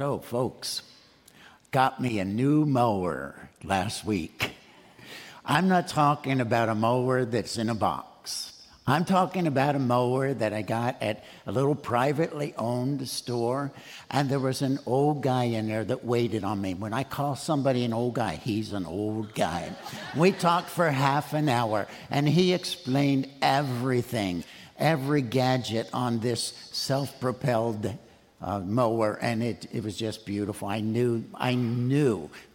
So, folks, got me a new mower last week. I'm not talking about a mower that's in a box. I'm talking about a mower that I got at a little privately owned store, and there was an old guy in there that waited on me. When I call somebody an old guy, he's an old guy. We talked for half an hour, and he explained everything, every gadget on this self-propelled mower, and it was just beautiful. I knew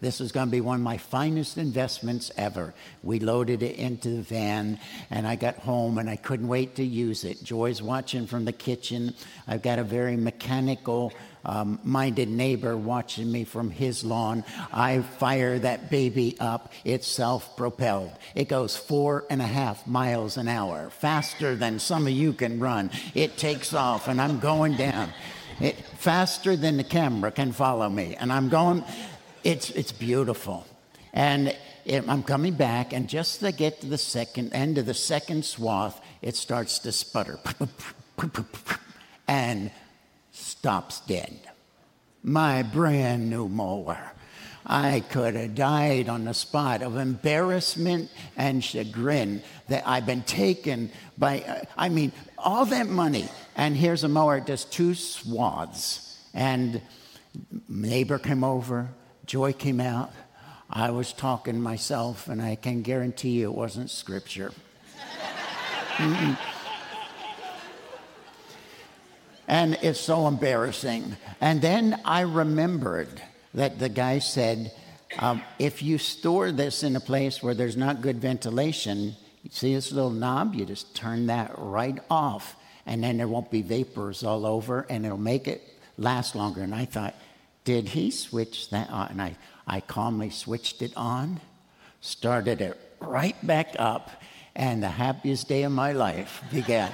this was going to be one of my finest investments ever. We loaded it into the van, and I got home, and I couldn't wait to use it. Joy's watching from the kitchen. I've got a very mechanical minded neighbor watching me from his lawn. I fire that baby up. It's self-propelled. It goes 4.5 miles an hour, faster than some of you can run. It takes off, and I'm going down. It faster than the camera can follow me, and I'm going. It's beautiful, and I'm coming back, and just as I get to the second end of the second swath, it starts to sputter, and stops dead. My brand new mower. I could have died on the spot of embarrassment and chagrin that I've been taken by, all that money. And here's a mower, just two swaths. And neighbor came over, Joy came out. I was talking myself, and I can guarantee you it wasn't scripture. And it's so embarrassing. And then I remembered that the guy said, if you store this in a place where there's not good ventilation, you see this little knob? You just turn that right off, and then there won't be vapors all over, and it'll make it last longer. And I thought, did he switch that on? And I calmly switched it on, started it right back up, and the happiest day of my life began.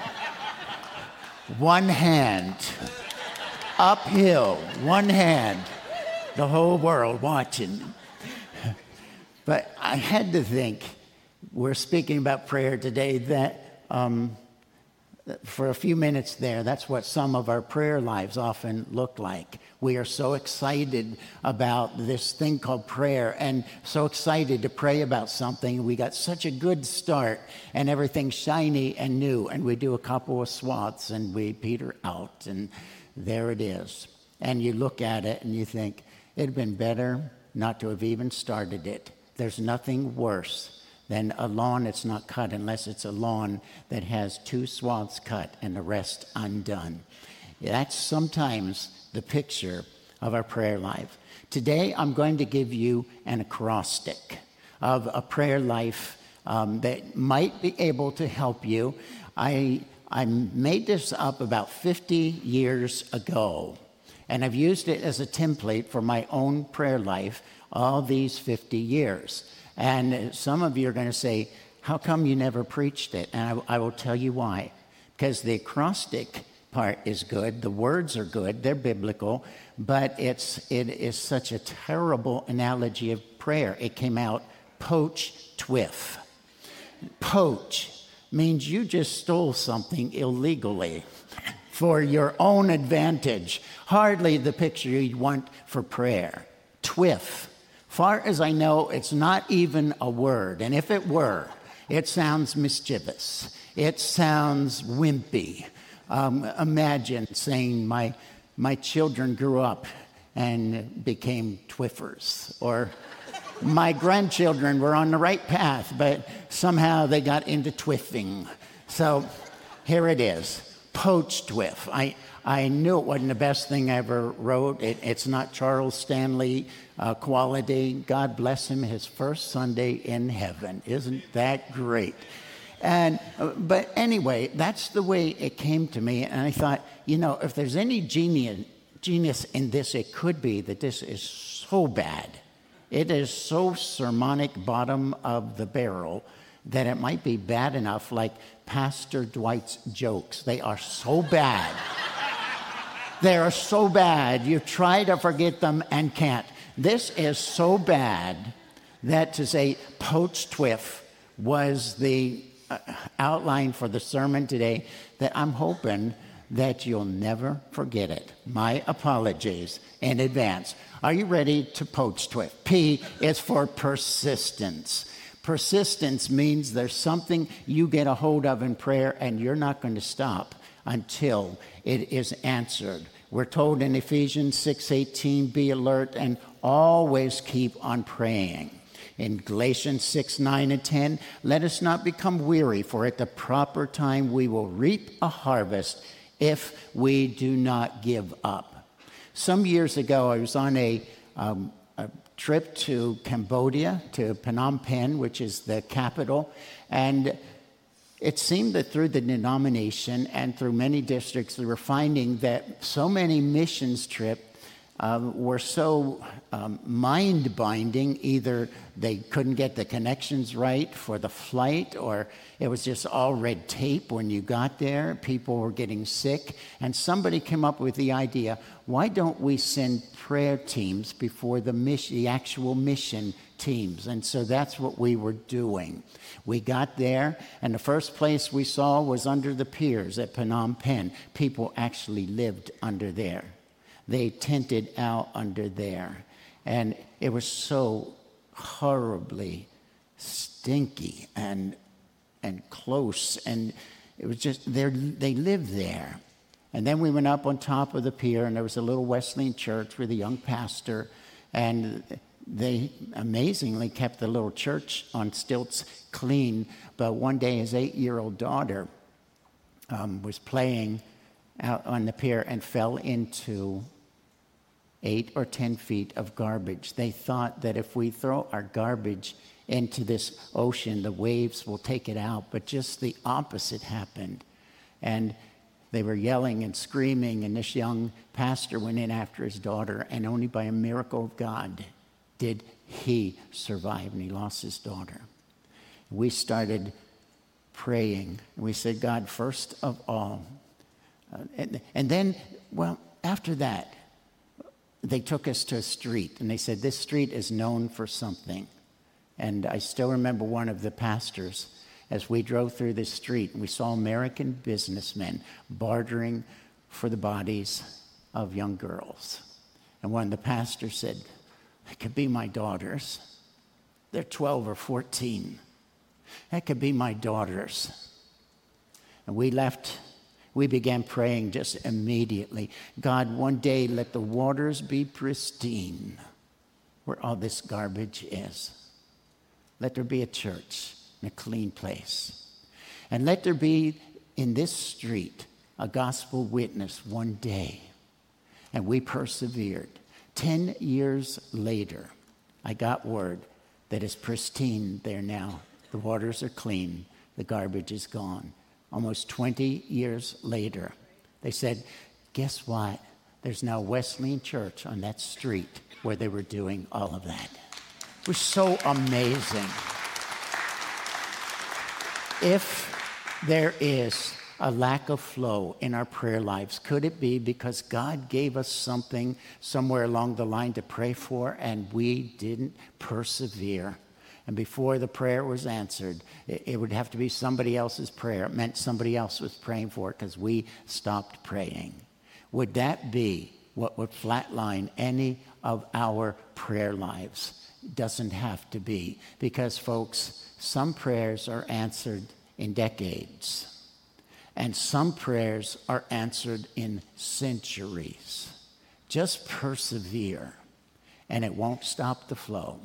One hand, uphill, one hand. The whole world watching. But I had to think, we're speaking about prayer today, that for a few minutes there, that's what some of our prayer lives often look like. We are so excited about this thing called prayer, and so excited to pray about something. We got such a good start, and everything's shiny and new, and we do a couple of swaths, and we peter out, and there it is. And you look at it, and you think, it'd been better not to have even started it. There's nothing worse than a lawn that's not cut, unless it's a lawn that has two swaths cut and the rest undone. That's sometimes the picture of our prayer life. Today, I'm going to give you an acrostic of a prayer life that might be able to help you. I made this up about 50 years ago. And I've used it as a template for my own prayer life all these 50 years. And some of you are going to say, how come you never preached it? And I will tell you why. Because the acrostic part is good. The words are good. They're biblical. But it is such a terrible analogy of prayer. It came out poach-twiff. Poach means you just stole something illegally for your own advantage. Hardly the picture you want for prayer. Twiff. Far as I know, it's not even a word. And if it were, it sounds mischievous. It sounds wimpy. Imagine saying my children grew up and became twiffers. Or my grandchildren were on the right path, but somehow they got into twiffing. So here it is. Poached-Whiff. I knew it wasn't the best thing I ever wrote. It's not Charles Stanley quality. God bless him, his first Sunday in heaven. Isn't that great? But anyway, that's the way it came to me. And I thought, if there's any genius in this, it could be that this is so bad. It is so sermonic, bottom of the barrel, that it might be bad enough, like Pastor Dwight's jokes. They are so bad. They are so bad, you try to forget them and can't. This is so bad that to say poach-twiff was the outline for the sermon today, that I'm hoping that you'll never forget it. My apologies in advance. Are you ready to POACHTWIF? P is for persistence. Persistence means there's something you get a hold of in prayer and you're not going to stop until it is answered. We're told in Ephesians 6:18, be alert and always keep on praying. In Galatians 6:9 and 10, let us not become weary, for at the proper time we will reap a harvest if we do not give up. Some years ago, I was on a trip to Cambodia, to Phnom Penh, which is the capital, and it seemed that through the denomination and through many districts, they were finding that so many missions trips were so mind-binding. Either they couldn't get the connections right for the flight, or it was just all red tape when you got there. People were getting sick. And somebody came up with the idea, why don't we send prayer teams before the actual mission teams? And so that's what we were doing. We got there, and the first place we saw was under the piers at Phnom Penh. People actually lived under there. They tented out under there. And it was so horribly stinky and close. And it was just, they lived there. And then we went up on top of the pier, and there was a little Wesleyan church with a young pastor. And they amazingly kept the little church on stilts clean. But one day his 8-year-old daughter was playing out on the pier and fell into 8 or 10 feet of garbage. They thought that if we throw our garbage into this ocean, the waves will take it out, but just the opposite happened. And they were yelling and screaming, and this young pastor went in after his daughter, and only by a miracle of God did he survive, and he lost his daughter. We started praying, and we said, God, first of all, and then, well, after that, they took us to a street, and they said, this street is known for something. And I still remember one of the pastors, as we drove through this street, and we saw American businessmen bartering for the bodies of young girls. And one of the pastors said, that could be my daughters. They're 12 or 14. That could be my daughters. And we left. We began praying just immediately. God, one day let the waters be pristine where all this garbage is. Let there be a church and a clean place. And let there be in this street a gospel witness one day. And we persevered. 10 years later, I got word that it's pristine there now. The waters are clean. The garbage is gone. Almost 20 years later, they said, guess what? There's now a Wesleyan church on that street where they were doing all of that. It was so amazing. If there is a lack of flow in our prayer lives, could it be because God gave us something somewhere along the line to pray for and we didn't persevere? And before the prayer was answered, it would have to be somebody else's prayer. It meant somebody else was praying for it because we stopped praying. Would that be what would flatline any of our prayer lives? It doesn't have to be. Because, folks, some prayers are answered in decades. And some prayers are answered in centuries. Just persevere, and it won't stop the flow.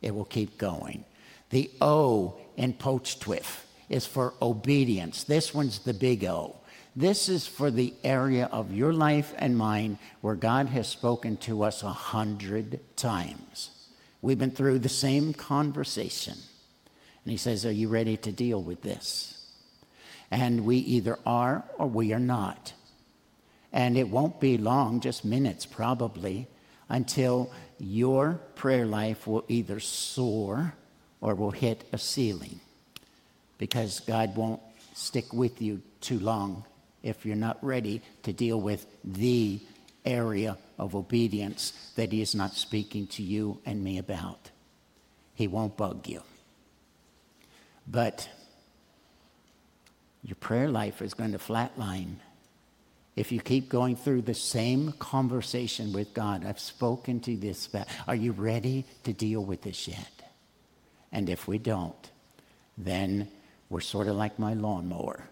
It will keep going. The O in POACHTWIF is for obedience. This one's the big O. This is for the area of your life and mine where God has spoken to us 100 times. We've been through the same conversation. And he says, are you ready to deal with this? And we either are or we are not. And it won't be long, just minutes probably, until your prayer life will either soar or will hit a ceiling, because God won't stick with you too long if you're not ready to deal with the area of obedience that he is not speaking to you and me about. He won't bug you. But your prayer life is going to flatline If you keep going through the same conversation with God, I've spoken to this, are you ready to deal with this yet? And if we don't, then we're sort of like my lawnmower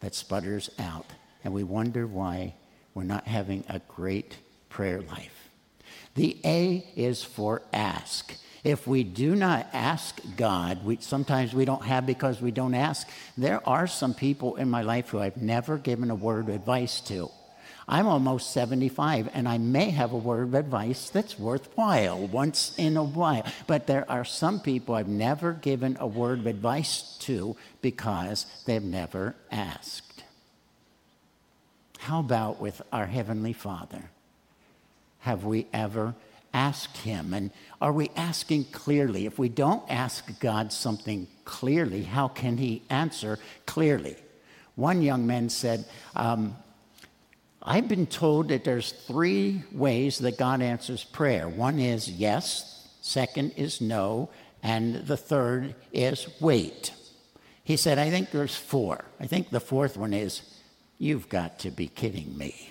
that sputters out, and we wonder why we're not having a great prayer life. The A is for ask. If we do not ask God, sometimes we don't have because we don't ask. There are some people in my life who I've never given a word of advice to. I'm almost 75, and I may have a word of advice that's worthwhile once in a while. But there are some people I've never given a word of advice to because they've never asked. How about with our Heavenly Father? Have we ever asked Him? And are we asking clearly? If we don't ask God something clearly, how can He answer clearly? One young man said, I've been told that there's three ways that God answers prayer. One is yes, second is no, and the third is wait. He said, I think there's four. I think the fourth one is, you've got to be kidding me.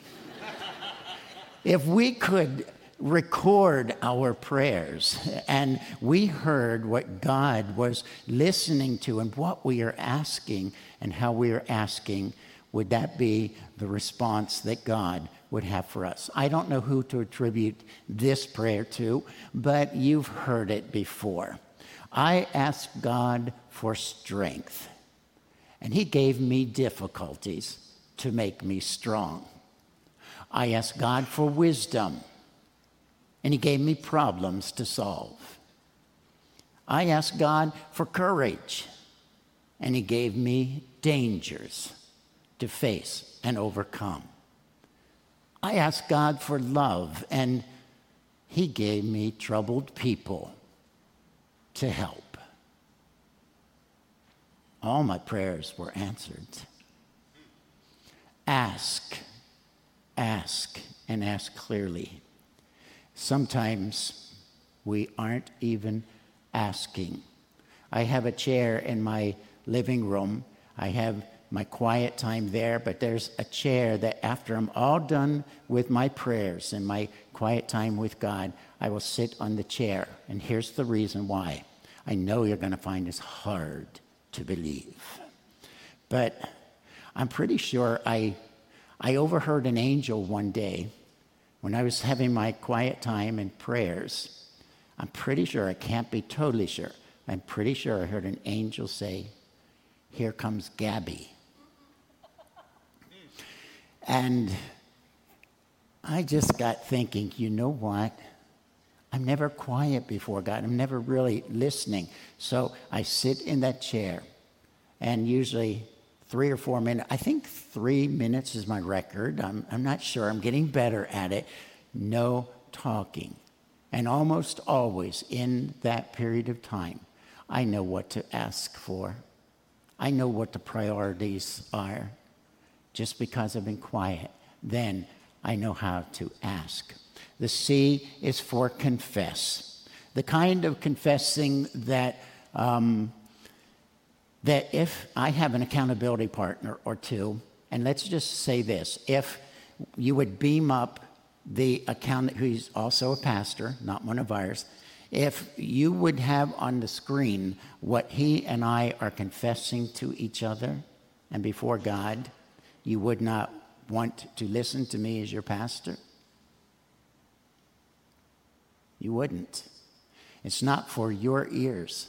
If we could record our prayers and we heard what God was listening to and what we are asking and how we are asking, would that be the response that God would have for us? I don't know who to attribute this prayer to, but you've heard it before. I asked God for strength, and He gave me difficulties to make me strong. I asked God for wisdom, and He gave me problems to solve. I asked God for courage, and He gave me dangers to face and overcome. I asked God for love, and He gave me troubled people to help. All my prayers were answered. Ask, ask, and ask clearly. Sometimes we aren't even asking. I have a chair in my living room. I have my quiet time there, but there's a chair that after I'm all done with my prayers and my quiet time with God, I will sit on the chair. And here's the reason why. I know you're going to find this hard to believe, but I'm pretty sure I overheard an angel one day when I was having my quiet time and prayers. I'm pretty sure, I can't be totally sure, I'm pretty sure I heard an angel say, here comes Gabby. And I just got thinking, you know what? I'm never quiet before God. I'm never really listening. So I sit in that chair, and usually 3 or 4 minutes, I think 3 minutes is my record. I'm not sure. I'm getting better at it. No talking. And almost always in that period of time, I know what to ask for. I know what the priorities are. Just because I've been quiet, then I know how to ask. The C is for confess. The kind of confessing that if I have an accountability partner or two, and let's just say this, if you would beam up the accountant, who's also a pastor, not one of ours, if you would have on the screen what he and I are confessing to each other and before God, you would not want to listen to me as your pastor? You wouldn't. It's not for your ears.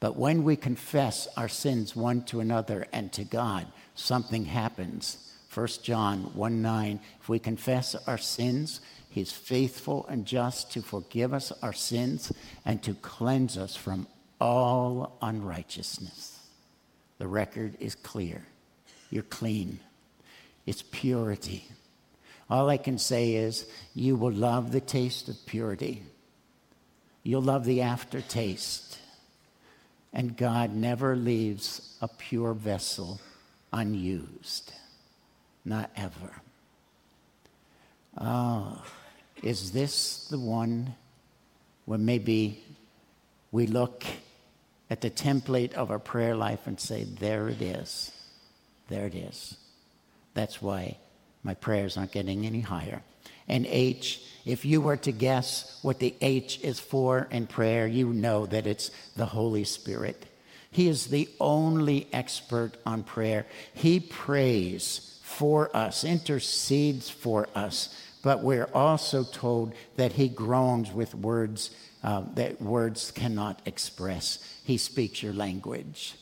But when we confess our sins one to another and to God, something happens. 1 John 1:9, if we confess our sins, He's faithful and just to forgive us our sins and to cleanse us from all unrighteousness. The record is clear. You're clean. It's purity. All I can say is you will love the taste of purity. You'll love the aftertaste. And God never leaves a pure vessel unused. Not ever. Oh, is this the one where maybe we look at the template of our prayer life and say, there it is. There it is. That's why My prayers aren't getting any higher. And H, if you were to guess what the H is for in prayer, you know that it's the Holy Spirit. He is the only expert on prayer. He prays for us, intercedes for us, but we're also told that he groans with words that words cannot express. He speaks your language.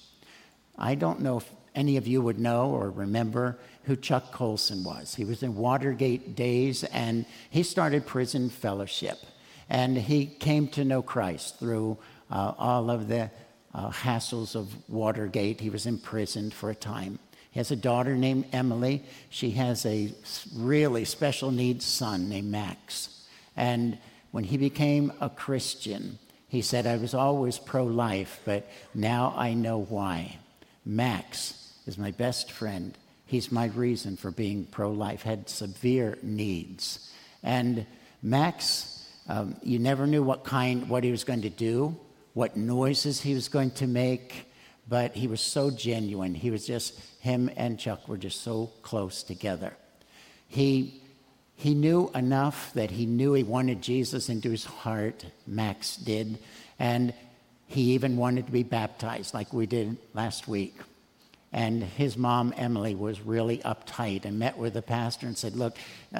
I don't know if any of you would know or remember who Chuck Colson was. He was in Watergate days, and he started prison fellowship. And he came to know Christ through all of the hassles of Watergate. He was imprisoned for a time. He has a daughter named Emily. She has a really special needs son named Max. And when he became a Christian, he said, I was always pro-life, but now I know why. Max is my best friend. He's my reason for being pro-life. Had severe needs. And Max, you never knew what he was going to do, what noises he was going to make, but he was so genuine. He was just, him and Chuck were just so close together. He knew enough that he knew he wanted Jesus into his heart. Max did. And he even wanted to be baptized like we did last week. And his mom, Emily, was really uptight and met with the pastor and said, look,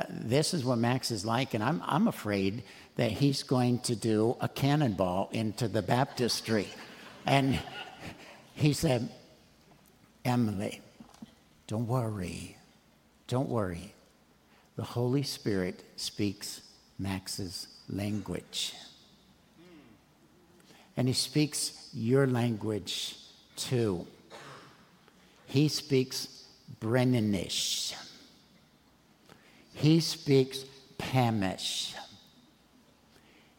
this is what Max is like, and I'm afraid that he's going to do a cannonball into the baptistry. And he said, Emily, don't worry. Don't worry. The Holy Spirit speaks Max's language. And he speaks your language too. He speaks Brennanish. He speaks Pamish.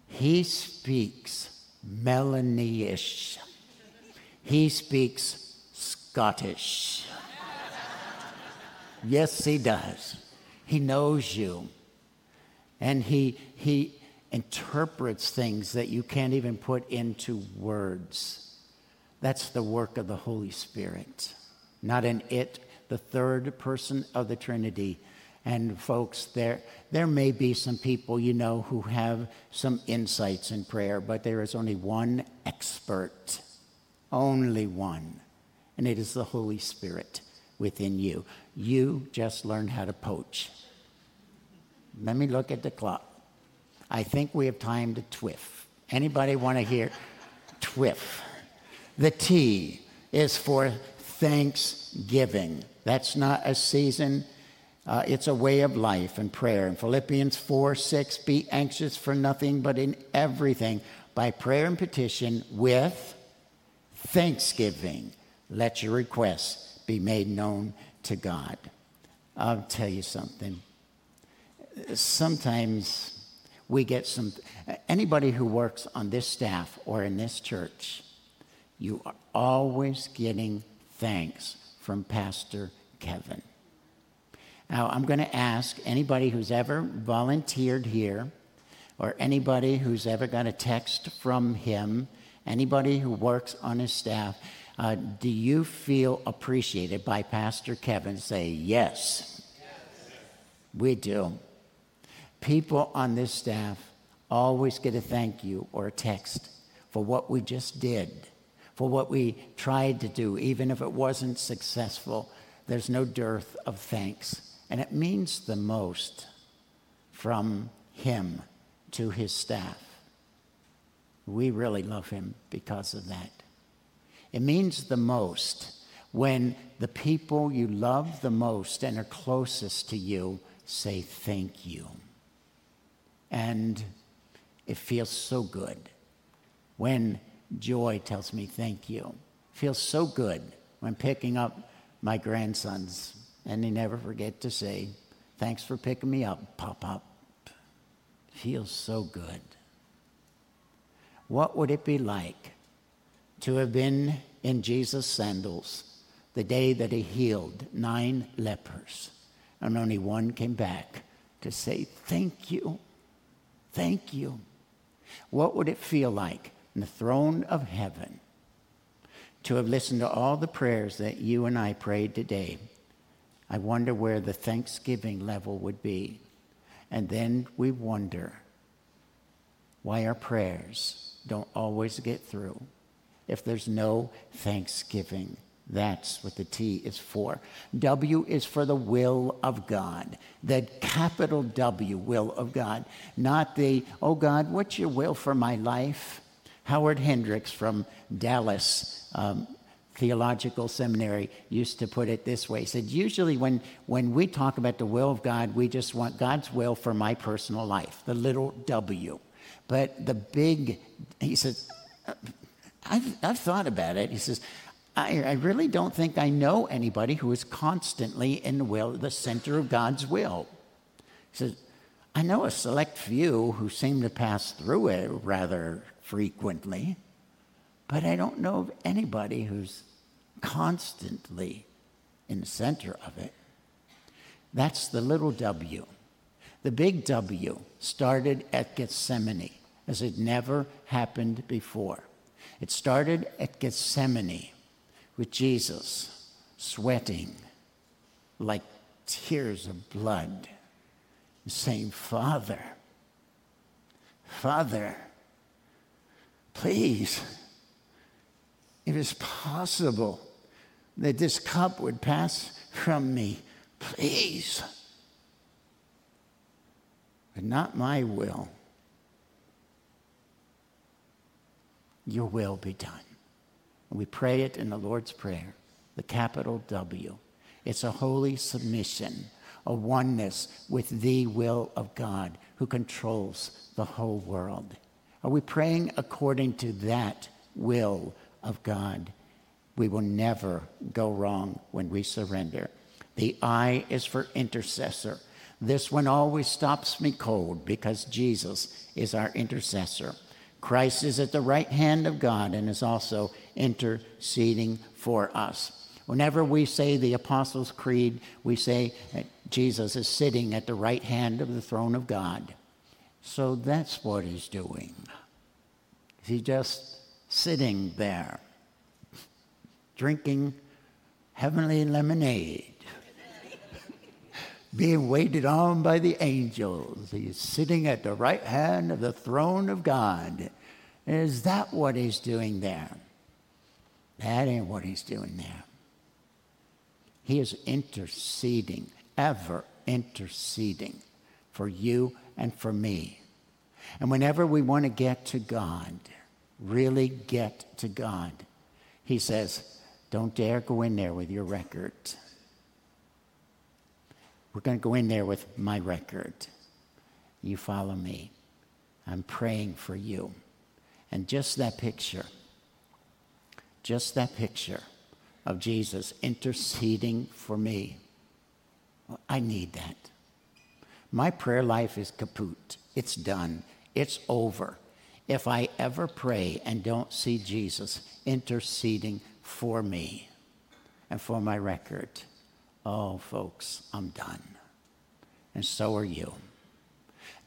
He speaks Melanie-ish. He speaks Scottish. Yes, he does. He knows you. And he interprets things that you can't even put into words. That's the work of the Holy Spirit. Not an it, the third person of the Trinity. And folks, there may be some people you know who have some insights in prayer, but there is only one expert, only one, and it is the Holy Spirit within you. You just learn how to poach. Let me look at the clock. I think we have time to twiff. Anybody want to hear twiff? The T is for thanksgiving. That's not a season. It's a way of life and prayer. In Philippians 4:6, be anxious for nothing, but in everything, by prayer and petition, with thanksgiving, let your requests be made known to God. I'll tell you something. Sometimes we get anybody who works on this staff or in this church, you are always getting thanks from Pastor Kevin. Now, I'm going to ask anybody who's ever volunteered here or anybody who's ever got a text from him, anybody who works on his staff, do you feel appreciated by Pastor Kevin? Say, yes. Yes. We do. People on this staff always get a thank you or a text for what we just did, for what we tried to do, even if it wasn't successful. There's no dearth of thanks. And it means the most from him to his staff. We really love him because of that. It means the most when the people you love the most and are closest to you say thank you. And it feels so good when Joy tells me thank you. Feels so good when picking up my grandsons, and they never forget to say, thanks for picking me up, Pop. Feels so good. What would it be like to have been in Jesus' sandals the day that he healed 9 lepers, and only one came back to say, thank you, thank you? What would it feel like in the throne of heaven to have listened to all the prayers that you and I prayed today I wonder where the Thanksgiving level would be. And then we wonder why our prayers don't always get through if there's no thanksgiving. That's what the T is for. W is for the will of God, the capital W, will of God, not the, oh God, what's your will for my life? Howard Hendricks from Dallas Theological Seminary used to put it this way. He said, usually when we talk about the will of God, we just want God's will for my personal life, the little W. But the big, he says, I've thought about it. He says, I really don't think I know anybody who is constantly in the will, the center of God's will. He says, I know a select few who seem to pass through it rather frequently, but I don't know of anybody who's constantly in the center of it. That's the little W. The big W started at Gethsemane, as it never happened before. It started at Gethsemane with Jesus sweating like tears of blood, saying, Father, Father, please, if it's possible that this cup would pass from me, please. But not my will. Your will be done. We pray it in the Lord's Prayer, the capital W. It's a holy submission, a oneness with the will of God who controls the whole world. Are we praying according to that will of God? We will never go wrong when we surrender. The I is for intercessor. This one always stops me cold because Jesus is our intercessor. Christ is at the right hand of God and is also interceding for us. Whenever we say the Apostles' Creed, we say that Jesus is sitting at the right hand of the throne of God. So that's what he's doing. He's just sitting there, drinking heavenly lemonade, being waited on by the angels. He's sitting at the right hand of the throne of God. Is that what he's doing there? That ain't what he's doing there. He is interceding, ever interceding for you and for me. And whenever we want to get to God, really get to God, he says, don't dare go in there with your record. We're going to go in there with my record. You follow me. I'm praying for you. And just that picture of Jesus interceding for me, I need that. My prayer life is kaput. It's done. It's over. If I ever pray and don't see Jesus interceding for me and for my record, oh, folks, I'm done. And so are you.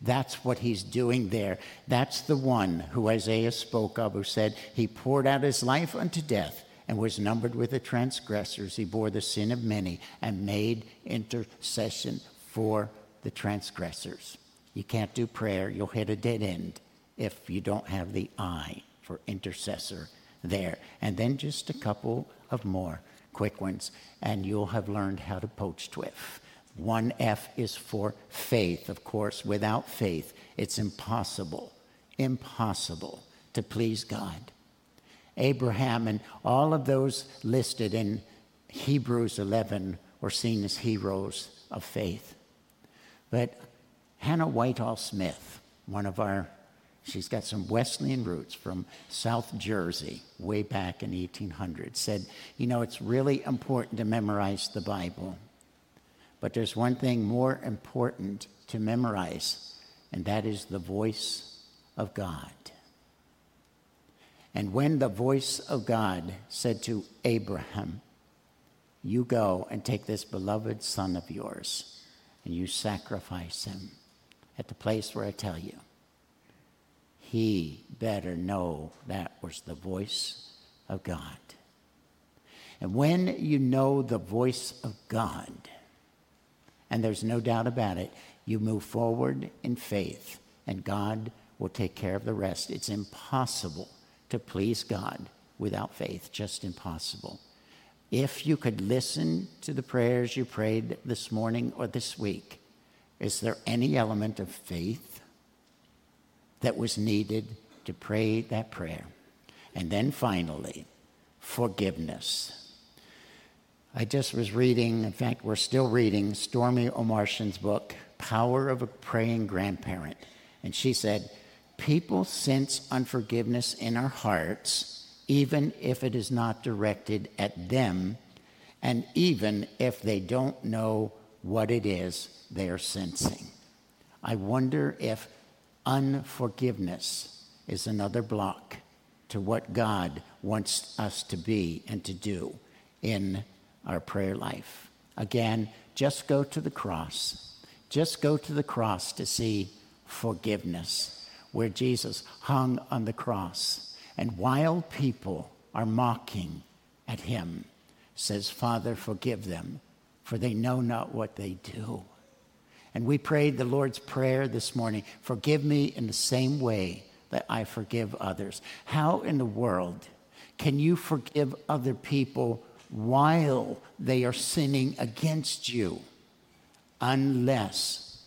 That's what he's doing there. That's the one who Isaiah spoke of, who said he poured out his life unto death and was numbered with the transgressors. He bore the sin of many and made intercession for the transgressors. You can't do prayer. You'll hit a dead end if you don't have the I for intercessor there. And then just a couple of more quick ones, and you'll have learned how to POACHTWIF. One F is for faith, of course. Without faith, it's impossible to please God. Abraham and all of those listed in Hebrews 11 were seen as heroes of faith. But Hannah Whitehall Smith, she's got some Wesleyan roots from South Jersey way back in the 1800s, said, you know, it's really important to memorize the Bible, but there's one thing more important to memorize, and that is the voice of God. And when the voice of God said to Abraham, you go and take this beloved son of yours, and you sacrifice him at the place where I tell you, he better know that was the voice of God. And when you know the voice of God, and there's no doubt about it, you move forward in faith, and God will take care of the rest. It's impossible to please God without faith, just impossible. If you could listen to the prayers you prayed this morning or this week, is there any element of faith that was needed to pray that prayer? And then finally, forgiveness. I just was reading, in fact, we're still reading Stormy O'Martian's book, Power of a Praying Grandparent. And she said, people sense unforgiveness in our hearts, even if it is not directed at them, and even if they don't know what it is they are sensing. I wonder if unforgiveness is another block to what God wants us to be and to do in our prayer life. Again, just go to the cross. Just go to the cross to see forgiveness, where Jesus hung on the cross. And while people are mocking at him, says, Father, forgive them, for they know not what they do. And we prayed the Lord's Prayer this morning. Forgive me in the same way that I forgive others. How in the world can you forgive other people while they are sinning against you, unless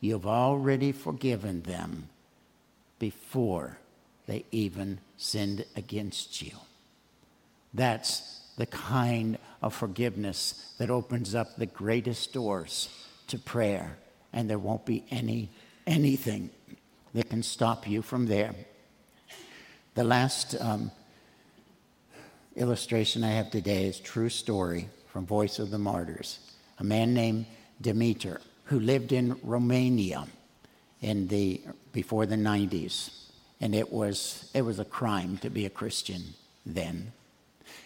you've already forgiven them before they even sinned against you? That's the kind of forgiveness that opens up the greatest doors to prayer, and there won't be anything that can stop you from there. The last illustration I have today is true story from Voice of the Martyrs. A man named Demeter, who lived in Romania in the before the 90s, and it was a crime to be a Christian then.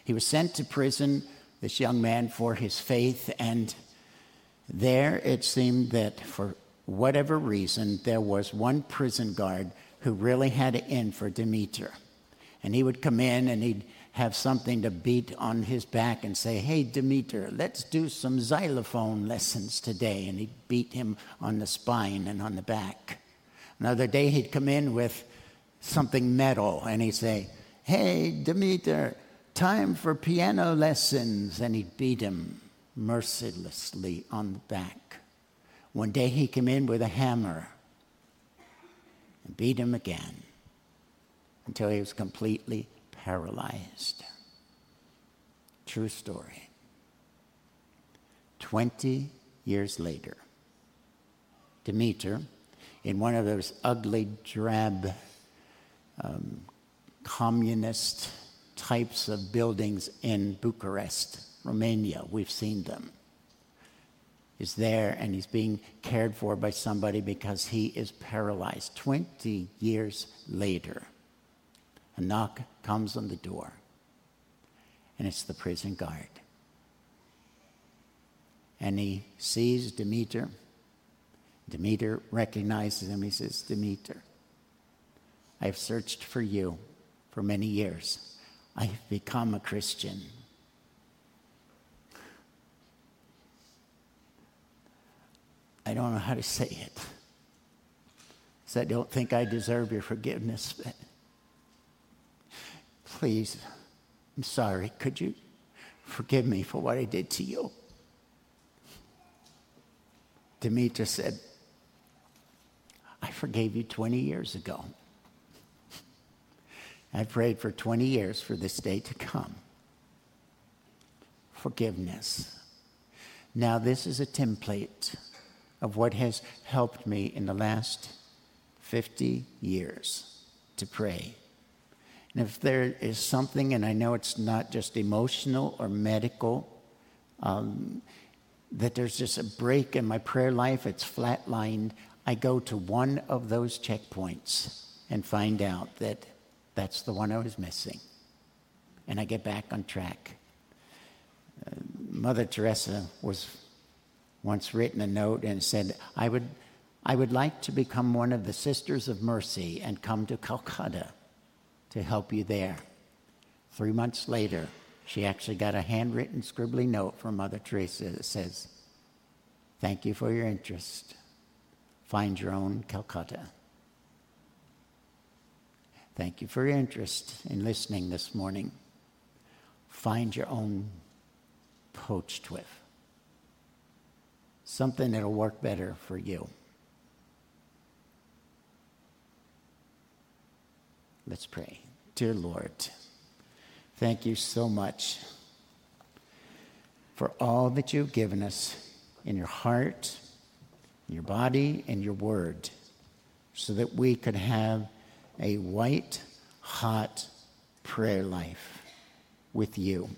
He was sent to prison, this young man, for his faith, and there it seemed that for whatever reason, there was one prison guard who really had it in for Demeter. And he would come in and he'd have something to beat on his back and say, hey, Demeter, let's do some xylophone lessons today. And he'd beat him on the spine and on the back. Another day he'd come in with something metal and he'd say, hey, Demeter, time for piano lessons. And he'd beat him mercilessly on the back. One day he came in with a hammer and beat him again until he was completely paralyzed. True story. 20 years later, Demeter, in one of those ugly, drab, communist types of buildings in Bucharest, Romania, we've seen them, is there, and he's being cared for by somebody because he is paralyzed. 20 years later, a knock comes on the door, and it's the prison guard. And he sees Demeter. Demeter recognizes him. He says, Demeter, I've searched for you for many years. I've become a Christian. I don't know how to say it, because I don't think I deserve your forgiveness, but please, I'm sorry. Could you forgive me for what I did to you? Demeter said, I forgave you 20 years ago. I prayed for 20 years for this day to come. Forgiveness. Now, this is a template of what has helped me in the last 50 years to pray. And if there is something, and I know it's not just emotional or medical, that there's just a break in my prayer life, it's flatlined, I go to one of those checkpoints and find out that that's the one I was missing. And I get back on track. Mother Teresa was once written a note and said, I would like to become one of the Sisters of Mercy and come to Calcutta to help you there. 3 months later, she actually got a handwritten scribbly note from Mother Teresa that says, Thank you for your interest. Find your own Calcutta. Thank you for your interest in listening this morning. Find your own POACHTWIF. Something that'll work better for you. Let's pray. Dear Lord, thank you so much for all that you've given us in your heart, in your body, and your word, so that we could have a white, hot prayer life with you.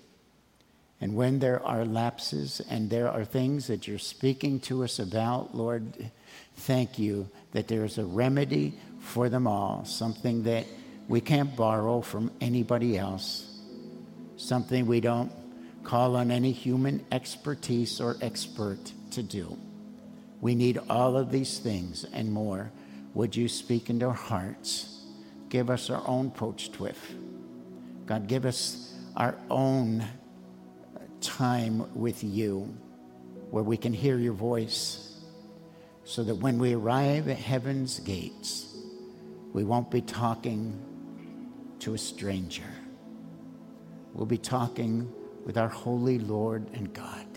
And when there are lapses and there are things that you're speaking to us about, Lord, thank you that there is a remedy for them all, something that we can't borrow from anybody else, something we don't call on any human expertise or expert to do. We need all of these things and more. Would you speak into our hearts? Give us our own POACHTWIF. God, give us our own time with you where we can hear your voice so that when we arrive at heaven's gates, we won't be talking to a stranger. We'll be talking with our holy Lord and God.